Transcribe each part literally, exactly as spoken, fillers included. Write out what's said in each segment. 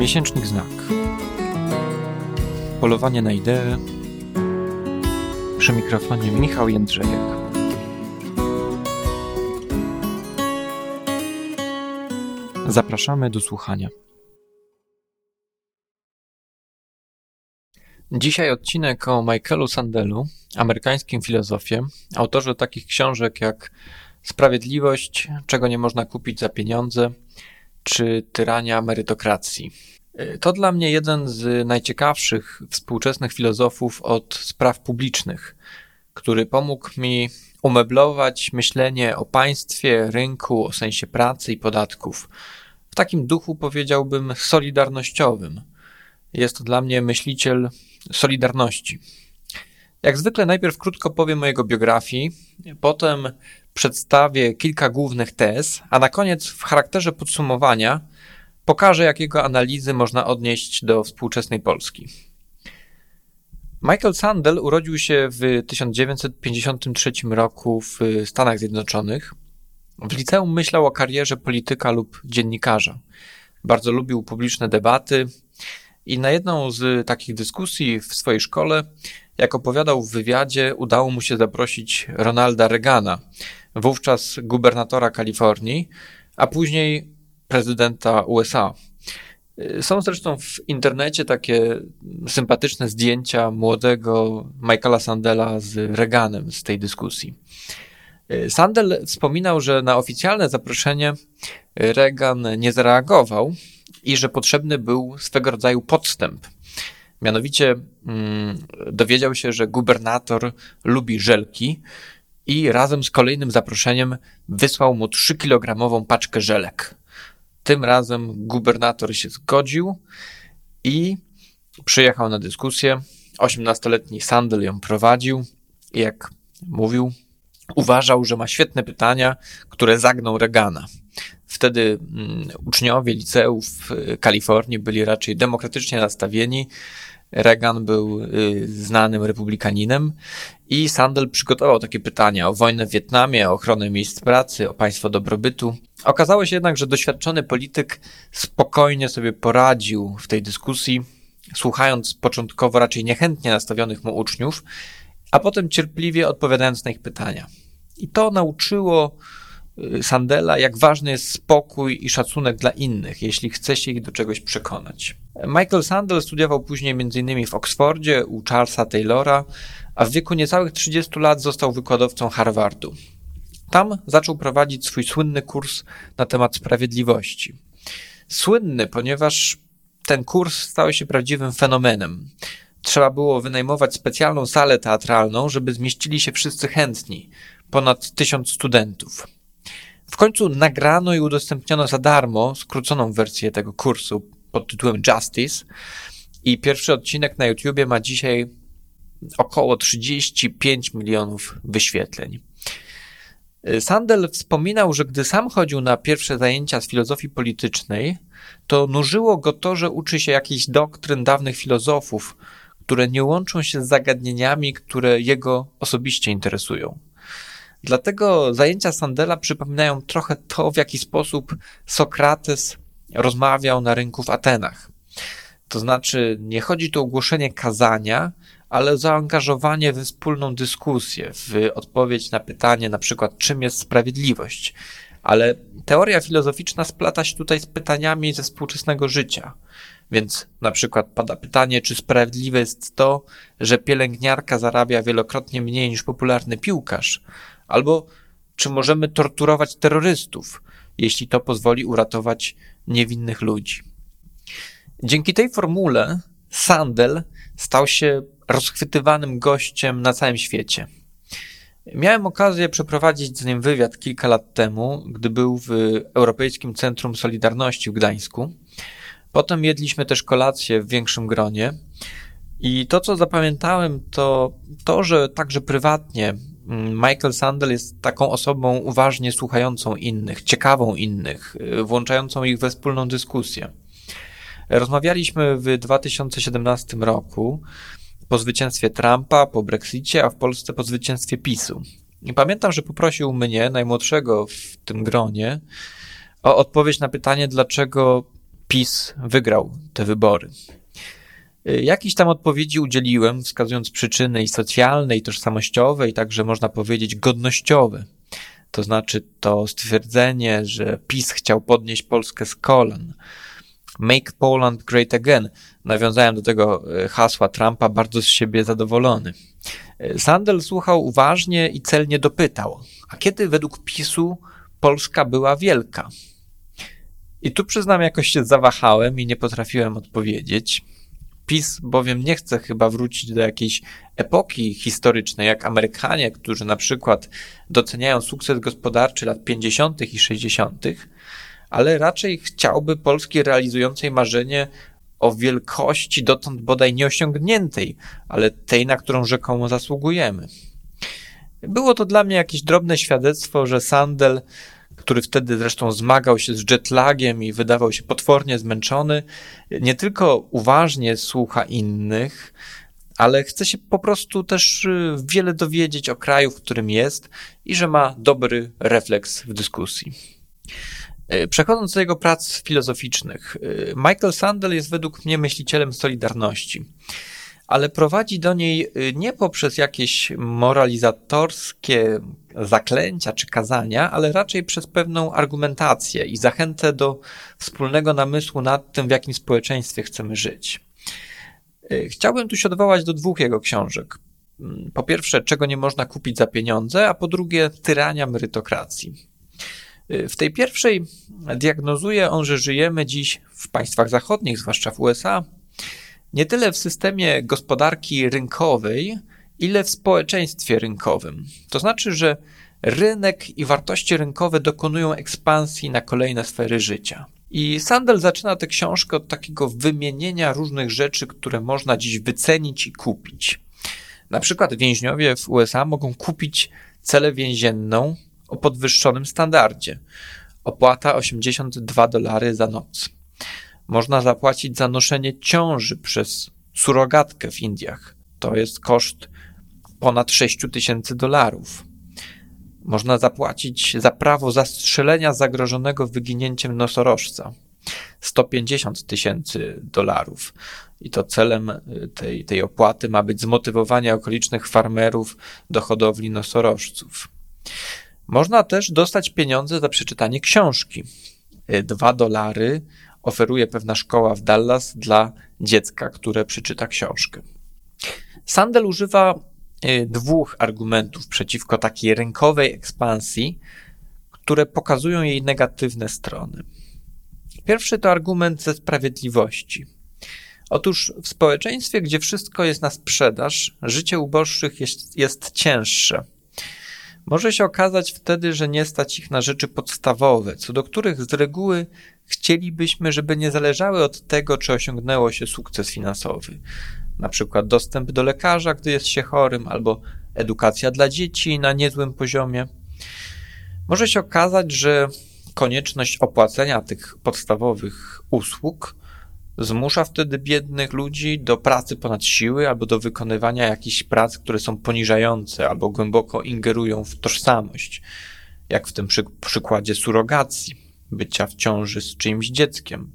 Miesięcznik Znak, Polowanie na idee, przy mikrofonie Michał Jędrzejek. Zapraszamy do słuchania. Dzisiaj odcinek o Michaelu Sandelu, amerykańskim filozofie, autorze takich książek jak Sprawiedliwość, czego nie można kupić za pieniądze, czy Tyrania merytokracji. To dla mnie jeden z najciekawszych współczesnych filozofów od spraw publicznych, który pomógł mi umeblować myślenie o państwie, rynku, o sensie pracy i podatków. W takim duchu, powiedziałbym, solidarnościowym. Jest to dla mnie myśliciel Solidarności. Jak zwykle najpierw krótko powiem o jego biografii, potem przedstawię kilka głównych tez, a na koniec w charakterze podsumowania pokażę, jak jego analizy można odnieść do współczesnej Polski. Michael Sandel urodził się w tysiąc dziewięćset pięćdziesiątym trzecim roku w Stanach Zjednoczonych. W liceum myślał o karierze polityka lub dziennikarza. Bardzo lubił publiczne debaty i na jedną z takich dyskusji w swojej szkole, jak opowiadał w wywiadzie, udało mu się zaprosić Ronalda Reagana, wówczas gubernatora Kalifornii, a później prezydenta U S A. Są zresztą w internecie takie sympatyczne zdjęcia młodego Michaela Sandela z Reaganem z tej dyskusji. Sandel wspominał, że na oficjalne zaproszenie Reagan nie zareagował i że potrzebny był swego rodzaju podstęp. Mianowicie mm, dowiedział się, że gubernator lubi żelki i razem z kolejnym zaproszeniem wysłał mu trzykilogramową paczkę żelek. Tym razem gubernator się zgodził i przyjechał na dyskusję. osiemnastoletni Sandel ją prowadził i jak mówił, uważał, że ma świetne pytania, które zagną Reagana. Wtedy mm, uczniowie liceów w Kalifornii byli raczej demokratycznie nastawieni. Reagan był y, znanym republikaninem i Sandel przygotował takie pytania o wojnę w Wietnamie, o ochronę miejsc pracy, o państwo dobrobytu. Okazało się jednak, że doświadczony polityk spokojnie sobie poradził w tej dyskusji, słuchając początkowo raczej niechętnie nastawionych mu uczniów, a potem cierpliwie odpowiadając na ich pytania. I to nauczyło Sandela, jak ważny jest spokój i szacunek dla innych, jeśli chce się ich do czegoś przekonać. Michael Sandel studiował później m.in. w Oksfordzie u Charlesa Taylora, a w wieku niecałych trzydziestu lat został wykładowcą Harvardu. Tam zaczął prowadzić swój słynny kurs na temat sprawiedliwości. Słynny, ponieważ ten kurs stał się prawdziwym fenomenem. Trzeba było wynajmować specjalną salę teatralną, żeby zmieścili się wszyscy chętni, ponad tysiąc studentów. W końcu nagrano i udostępniono za darmo skróconą wersję tego kursu pod tytułem Justice i pierwszy odcinek na YouTubie ma dzisiaj około trzydzieści pięć milionów wyświetleń. Sandel wspominał, że gdy sam chodził na pierwsze zajęcia z filozofii politycznej, to nużyło go to, że uczy się jakichś doktryn dawnych filozofów, które nie łączą się z zagadnieniami, które jego osobiście interesują. Dlatego zajęcia Sandela przypominają trochę to, w jaki sposób Sokrates rozmawiał na rynku w Atenach. To znaczy, nie chodzi tu o głoszenie kazania, ale o zaangażowanie we wspólną dyskusję, w odpowiedź na pytanie, na przykład, czym jest sprawiedliwość. Ale teoria filozoficzna splata się tutaj z pytaniami ze współczesnego życia. Więc na przykład pada pytanie, czy sprawiedliwe jest to, że pielęgniarka zarabia wielokrotnie mniej niż popularny piłkarz, albo czy możemy torturować terrorystów, jeśli to pozwoli uratować niewinnych ludzi. Dzięki tej formule Sandel stał się rozchwytywanym gościem na całym świecie. Miałem okazję przeprowadzić z nim wywiad kilka lat temu, gdy był w Europejskim Centrum Solidarności w Gdańsku. Potem jedliśmy też kolację w większym gronie i to, co zapamiętałem, to to, że także prywatnie Michael Sandel jest taką osobą uważnie słuchającą innych, ciekawą innych, włączającą ich we wspólną dyskusję. Rozmawialiśmy w dwa tysiące siedemnastym roku po zwycięstwie Trumpa, po Brexicie, a w Polsce po zwycięstwie PiSu. I pamiętam, że poprosił mnie, najmłodszego w tym gronie, o odpowiedź na pytanie, dlaczego PiS wygrał te wybory. Jakiś tam odpowiedzi udzieliłem, wskazując przyczyny i socjalne, i tożsamościowe, i także można powiedzieć godnościowe. To znaczy to stwierdzenie, że PiS chciał podnieść Polskę z kolan. Make Poland great again. Nawiązałem do tego hasła Trumpa, bardzo z siebie zadowolony. Sandel słuchał uważnie i celnie dopytał, a kiedy według PiSu Polska była wielka? I tu przyznam, jakoś się zawahałem i nie potrafiłem odpowiedzieć. PiS bowiem nie chce chyba wrócić do jakiejś epoki historycznej, jak Amerykanie, którzy na przykład doceniają sukces gospodarczy lat pięćdziesiątych i sześćdziesiątych, ale raczej chciałby Polski realizującej marzenie o wielkości dotąd bodaj nieosiągniętej, ale tej, na którą rzekomo zasługujemy. Było to dla mnie jakieś drobne świadectwo, że Sandel, który wtedy zresztą zmagał się z jetlagiem i wydawał się potwornie zmęczony, nie tylko uważnie słucha innych, ale chce się po prostu też wiele dowiedzieć o kraju, w którym jest i że ma dobry refleks w dyskusji. Przechodząc do jego prac filozoficznych, Michael Sandel jest według mnie myślicielem Solidarności, ale prowadzi do niej nie poprzez jakieś moralizatorskie zaklęcia czy kazania, ale raczej przez pewną argumentację i zachętę do wspólnego namysłu nad tym, w jakim społeczeństwie chcemy żyć. Chciałbym tu się odwołać do dwóch jego książek. Po pierwsze, Czego nie można kupić za pieniądze, a po drugie, Tyrania merytokracji. W tej pierwszej diagnozuje on, że żyjemy dziś w państwach zachodnich, zwłaszcza w U S A, nie tyle w systemie gospodarki rynkowej, ile w społeczeństwie rynkowym. To znaczy, że rynek i wartości rynkowe dokonują ekspansji na kolejne sfery życia. I Sandel zaczyna tę książkę od takiego wymienienia różnych rzeczy, które można dziś wycenić i kupić. Na przykład więźniowie w U S A mogą kupić celę więzienną o podwyższonym standardzie. Opłata osiemdziesiąt dwa dolary za noc. Można zapłacić za noszenie ciąży przez surogatkę w Indiach. To jest koszt ponad sześć tysięcy dolarów. Można zapłacić za prawo zastrzelenia zagrożonego wyginięciem nosorożca. sto pięćdziesiąt tysięcy dolarów. I to celem tej, tej opłaty ma być zmotywowanie okolicznych farmerów do hodowli nosorożców. Można też dostać pieniądze za przeczytanie książki. Dwa dolary oferuje pewna szkoła w Dallas dla dziecka, które przeczyta książkę. Sandel używa dwóch argumentów przeciwko takiej rynkowej ekspansji, które pokazują jej negatywne strony. Pierwszy to argument ze sprawiedliwości. Otóż w społeczeństwie, gdzie wszystko jest na sprzedaż, życie uboższych jest, jest cięższe. Może się okazać wtedy, że nie stać ich na rzeczy podstawowe, co do których z reguły chcielibyśmy, żeby nie zależały od tego, czy osiągnęło się sukces finansowy. Na przykład dostęp do lekarza, gdy jest się chorym, albo edukacja dla dzieci na niezłym poziomie. Może się okazać, że konieczność opłacenia tych podstawowych usług zmusza wtedy biednych ludzi do pracy ponad siły albo do wykonywania jakichś prac, które są poniżające albo głęboko ingerują w tożsamość, jak w tym przy- przykładzie surogacji, bycia w ciąży z czyimś dzieckiem.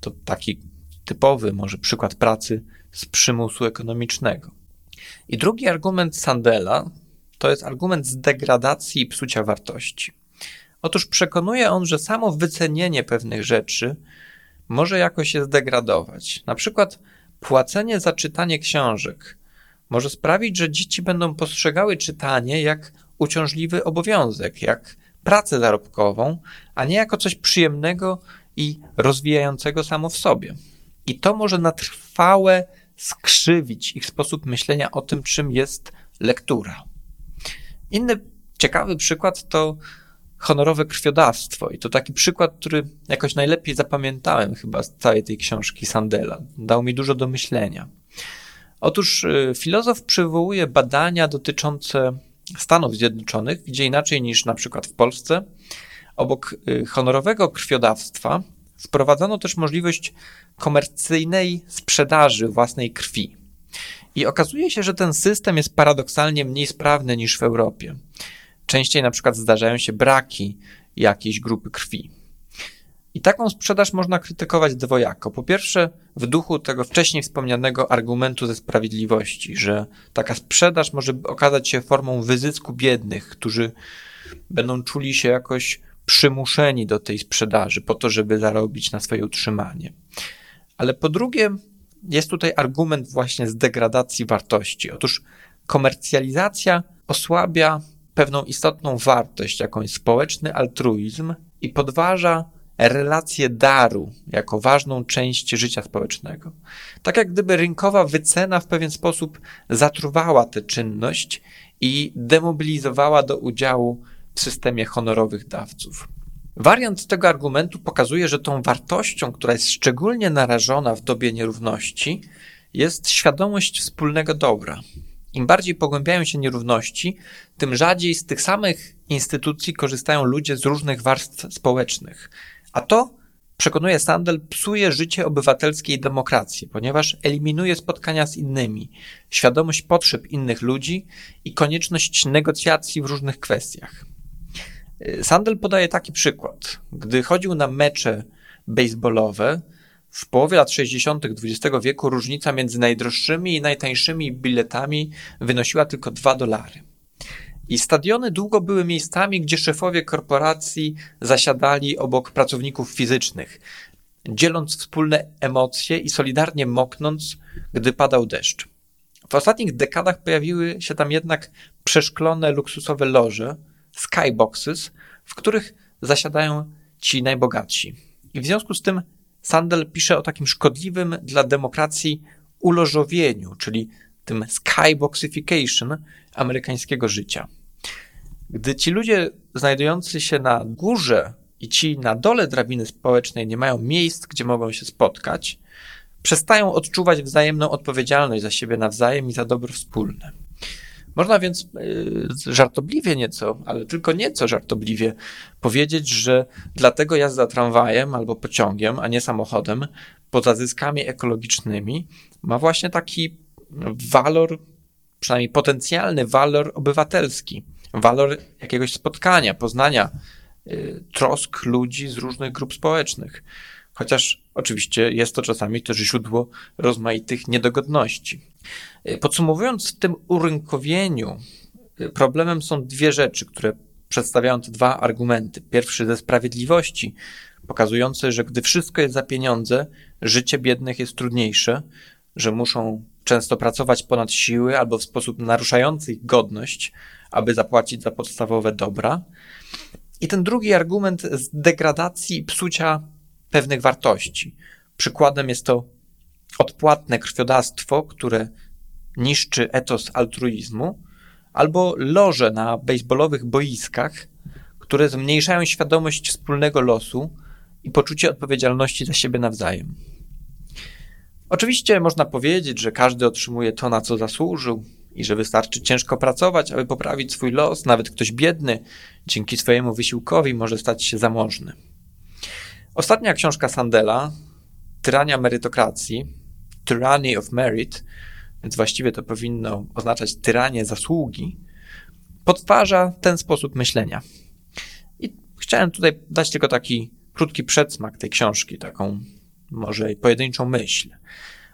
To taki typowy może przykład pracy z przymusu ekonomicznego. I drugi argument Sandela to jest argument z degradacji i psucia wartości. Otóż przekonuje on, że samo wycenienie pewnych rzeczy może jakoś się zdegradować. Na przykład płacenie za czytanie książek może sprawić, że dzieci będą postrzegały czytanie jak uciążliwy obowiązek, jak pracę zarobkową, a nie jako coś przyjemnego i rozwijającego samo w sobie. I to może na trwałe skrzywić ich sposób myślenia o tym, czym jest lektura. Inny ciekawy przykład to honorowe krwiodawstwo. I to taki przykład, który jakoś najlepiej zapamiętałem chyba z całej tej książki Sandela. Dał mi dużo do myślenia. Otóż filozof przywołuje badania dotyczące Stanów Zjednoczonych, gdzie inaczej niż na przykład w Polsce, obok honorowego krwiodawstwa wprowadzono też możliwość komercyjnej sprzedaży własnej krwi. I okazuje się, że ten system jest paradoksalnie mniej sprawny niż w Europie. Częściej na przykład zdarzają się braki jakiejś grupy krwi. I taką sprzedaż można krytykować dwojako. Po pierwsze, w duchu tego wcześniej wspomnianego argumentu ze sprawiedliwości, że taka sprzedaż może okazać się formą wyzysku biednych, którzy będą czuli się jakoś przymuszeni do tej sprzedaży po to, żeby zarobić na swoje utrzymanie. Ale po drugie, jest tutaj argument właśnie z degradacji wartości. Otóż komercjalizacja osłabia pewną istotną wartość, jaką jest społeczny altruizm, i podważa relację daru jako ważną część życia społecznego. Tak jak gdyby rynkowa wycena w pewien sposób zatruwała tę czynność i demobilizowała do udziału w systemie honorowych dawców. Wariant tego argumentu pokazuje, że tą wartością, która jest szczególnie narażona w dobie nierówności, jest świadomość wspólnego dobra. Im bardziej pogłębiają się nierówności, tym rzadziej z tych samych instytucji korzystają ludzie z różnych warstw społecznych. A to, przekonuje Sandel, psuje życie obywatelskiej demokracji, ponieważ eliminuje spotkania z innymi, świadomość potrzeb innych ludzi i konieczność negocjacji w różnych kwestiach. Sandel podaje taki przykład. Gdy chodził na mecze bejsbolowe, w połowie lat sześćdziesiątych dwudziestego wieku różnica między najdroższymi i najtańszymi biletami wynosiła tylko dwa dolary. I stadiony długo były miejscami, gdzie szefowie korporacji zasiadali obok pracowników fizycznych, dzieląc wspólne emocje i solidarnie moknąc, gdy padał deszcz. W ostatnich dekadach pojawiły się tam jednak przeszklone, luksusowe loże, skyboxes, w których zasiadają ci najbogatsi. I w związku z tym Sandel pisze o takim szkodliwym dla demokracji ulożowieniu, czyli tym skyboxification amerykańskiego życia. Gdy ci ludzie znajdujący się na górze i ci na dole drabiny społecznej nie mają miejsc, gdzie mogą się spotkać, przestają odczuwać wzajemną odpowiedzialność za siebie nawzajem i za dobro wspólne. Można więc żartobliwie nieco, ale tylko nieco żartobliwie powiedzieć, że dlatego jazda tramwajem albo pociągiem, a nie samochodem, poza zyskami ekologicznymi, ma właśnie taki walor, przynajmniej potencjalny walor obywatelski, walor jakiegoś spotkania, poznania trosk ludzi z różnych grup społecznych. Chociaż oczywiście jest to czasami też źródło rozmaitych niedogodności. Podsumowując, w tym urynkowieniu problemem są dwie rzeczy, które przedstawiają te dwa argumenty. Pierwszy ze sprawiedliwości, pokazujący, że gdy wszystko jest za pieniądze, życie biednych jest trudniejsze, że muszą często pracować ponad siły albo w sposób naruszający ich godność, aby zapłacić za podstawowe dobra. I ten drugi argument z degradacji i psucia pewnych wartości. Przykładem jest to odpłatne krwiodawstwo, które niszczy etos altruizmu, albo loże na bejsbolowych boiskach, które zmniejszają świadomość wspólnego losu i poczucie odpowiedzialności za siebie nawzajem. Oczywiście można powiedzieć, że każdy otrzymuje to, na co zasłużył i że wystarczy ciężko pracować, aby poprawić swój los. Nawet ktoś biedny dzięki swojemu wysiłkowi może stać się zamożny. Ostatnia książka Sandela, Tyrania merytokracji, Tyranny of Merit, więc właściwie to powinno oznaczać tyranię zasługi, podważa ten sposób myślenia. I chciałem tutaj dać tylko taki krótki przedsmak tej książki, taką może pojedynczą myśl.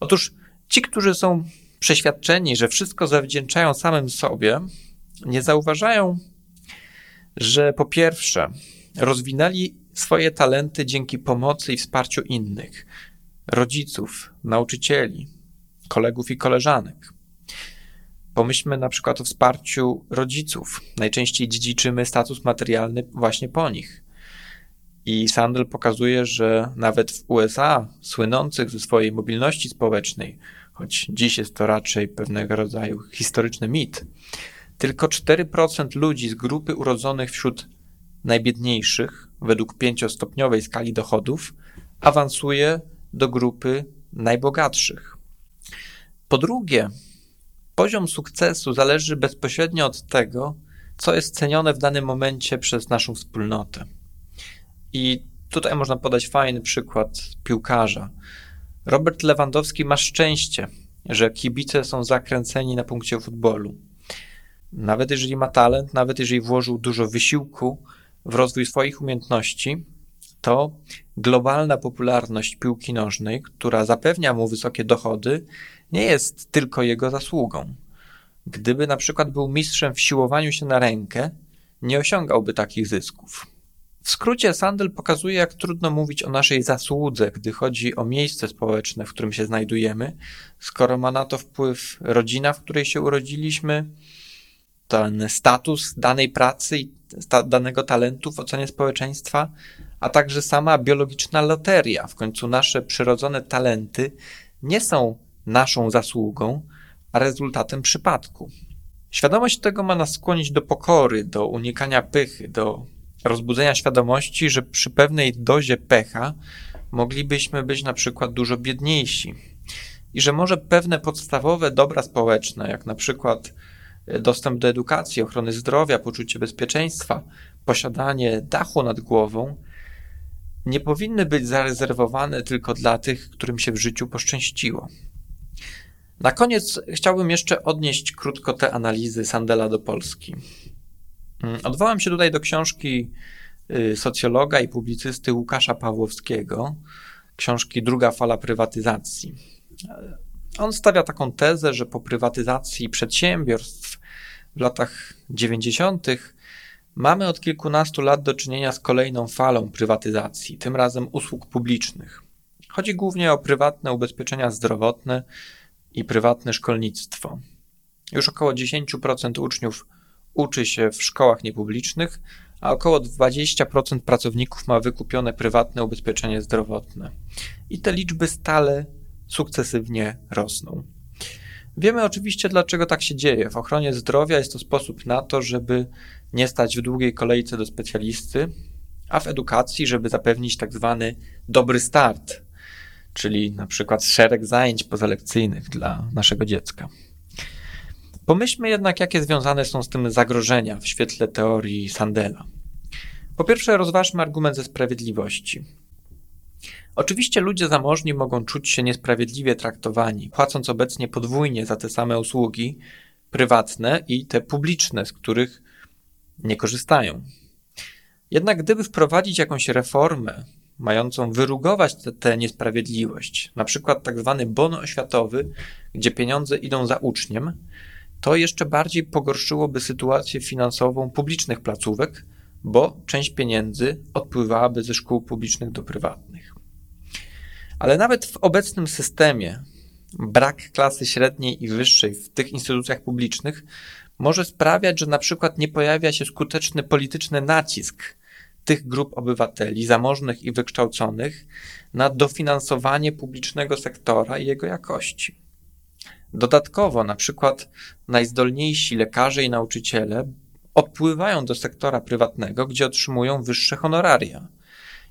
Otóż ci, którzy są przeświadczeni, że wszystko zawdzięczają samym sobie, nie zauważają, że po pierwsze rozwinęli swoje talenty dzięki pomocy i wsparciu innych, rodziców, nauczycieli, kolegów i koleżanek. Pomyślmy na przykład o wsparciu rodziców. Najczęściej dziedziczymy status materialny właśnie po nich. I Sandel pokazuje, że nawet w U S A, słynących ze swojej mobilności społecznej, choć dziś jest to raczej pewnego rodzaju historyczny mit, tylko cztery procent ludzi z grupy urodzonych wśród najbiedniejszych według pięciostopniowej skali dochodów awansuje do grupy najbogatszych. Po drugie, poziom sukcesu zależy bezpośrednio od tego, co jest cenione w danym momencie przez naszą wspólnotę. I tutaj można podać fajny przykład piłkarza. Robert Lewandowski ma szczęście, że kibice są zakręceni na punkcie futbolu. Nawet jeżeli ma talent, nawet jeżeli włożył dużo wysiłku w rozwój swoich umiejętności, to globalna popularność piłki nożnej, która zapewnia mu wysokie dochody, nie jest tylko jego zasługą. Gdyby na przykład był mistrzem w siłowaniu się na rękę, nie osiągałby takich zysków. W skrócie Sandel pokazuje, jak trudno mówić o naszej zasłudze, gdy chodzi o miejsce społeczne, w którym się znajdujemy, skoro ma na to wpływ rodzina, w której się urodziliśmy, ten status danej pracy i sta- danego talentu w ocenie społeczeństwa, a także sama biologiczna loteria. W końcu nasze przyrodzone talenty nie są naszą zasługą, a rezultatem przypadku. Świadomość tego ma nas skłonić do pokory, do unikania pychy, do rozbudzenia świadomości, że przy pewnej dozie pecha moglibyśmy być na przykład dużo biedniejsi i że może pewne podstawowe dobra społeczne, jak na przykład dostęp do edukacji, ochrony zdrowia, poczucie bezpieczeństwa, posiadanie dachu nad głową, nie powinny być zarezerwowane tylko dla tych, którym się w życiu poszczęściło. Na koniec chciałbym jeszcze odnieść krótko te analizy Sandela do Polski. Odwołam się tutaj do książki socjologa i publicysty Łukasza Pawłowskiego, książki Druga fala prywatyzacji. On stawia taką tezę, że po prywatyzacji przedsiębiorstw w latach dziewięćdziesiątych mamy od kilkunastu lat do czynienia z kolejną falą prywatyzacji, tym razem usług publicznych. Chodzi głównie o prywatne ubezpieczenia zdrowotne i prywatne szkolnictwo. Już około dziesięć procent uczniów uczy się w szkołach niepublicznych, a około dwadzieścia procent pracowników ma wykupione prywatne ubezpieczenie zdrowotne. I te liczby stale sukcesywnie rosną. Wiemy oczywiście, dlaczego tak się dzieje. W ochronie zdrowia jest to sposób na to, żeby nie stać w długiej kolejce do specjalisty, a w edukacji, żeby zapewnić tak zwany dobry start, czyli na przykład szereg zajęć pozalekcyjnych dla naszego dziecka. Pomyślmy jednak, jakie związane są z tym zagrożenia w świetle teorii Sandela. Po pierwsze, rozważmy argument ze sprawiedliwości. Oczywiście ludzie zamożni mogą czuć się niesprawiedliwie traktowani, płacąc obecnie podwójnie za te same usługi prywatne i te publiczne, z których nie korzystają. Jednak gdyby wprowadzić jakąś reformę mającą wyrugować tę niesprawiedliwość, na przykład tak zwany bon oświatowy, gdzie pieniądze idą za uczniem, to jeszcze bardziej pogorszyłoby sytuację finansową publicznych placówek, bo część pieniędzy odpływałaby ze szkół publicznych do prywatnych. Ale nawet w obecnym systemie brak klasy średniej i wyższej w tych instytucjach publicznych może sprawiać, że na przykład nie pojawia się skuteczny polityczny nacisk tych grup obywateli zamożnych i wykształconych na dofinansowanie publicznego sektora i jego jakości. Dodatkowo na przykład najzdolniejsi lekarze i nauczyciele odpływają do sektora prywatnego, gdzie otrzymują wyższe honoraria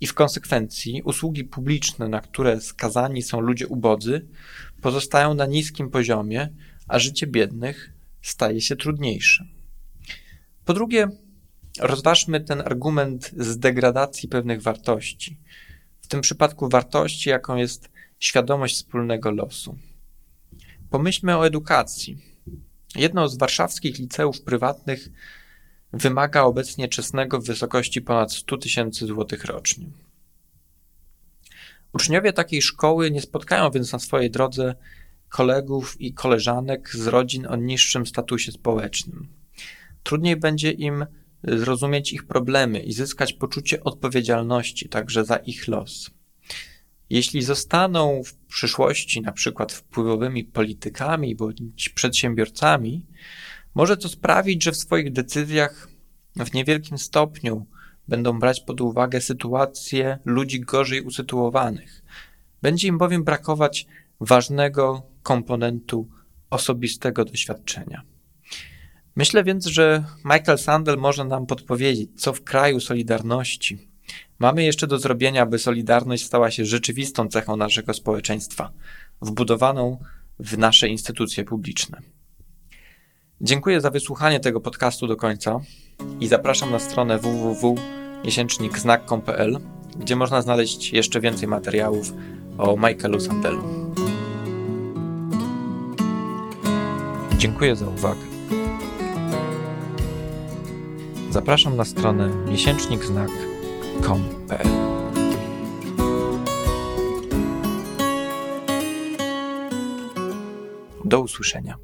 i w konsekwencji usługi publiczne, na które skazani są ludzie ubodzy, pozostają na niskim poziomie, a życie biednych staje się trudniejsze. Po drugie, rozważmy ten argument z degradacji pewnych wartości. W tym przypadku wartości, jaką jest świadomość wspólnego losu. Pomyślmy o edukacji. Jedno z warszawskich liceów prywatnych wymaga obecnie czesnego w wysokości ponad sto tysięcy złotych rocznie. Uczniowie takiej szkoły nie spotkają więc na swojej drodze kolegów i koleżanek z rodzin o niższym statusie społecznym. Trudniej będzie im zrozumieć ich problemy i zyskać poczucie odpowiedzialności także za ich los. Jeśli zostaną w przyszłości na przykład wpływowymi politykami bądź przedsiębiorcami, może to sprawić, że w swoich decyzjach w niewielkim stopniu będą brać pod uwagę sytuację ludzi gorzej usytuowanych. Będzie im bowiem brakować ważnego komponentu osobistego doświadczenia. Myślę więc, że Michael Sandel może nam podpowiedzieć, co w kraju Solidarności mamy jeszcze do zrobienia, aby Solidarność stała się rzeczywistą cechą naszego społeczeństwa, wbudowaną w nasze instytucje publiczne. Dziękuję za wysłuchanie tego podcastu do końca i zapraszam na stronę w w w kropka miesięcznik znak kropka p l, gdzie można znaleźć jeszcze więcej materiałów o Michaelu Sandelu. Dziękuję za uwagę. Zapraszam na stronę miesięcznik znak kropka p l. Do usłyszenia.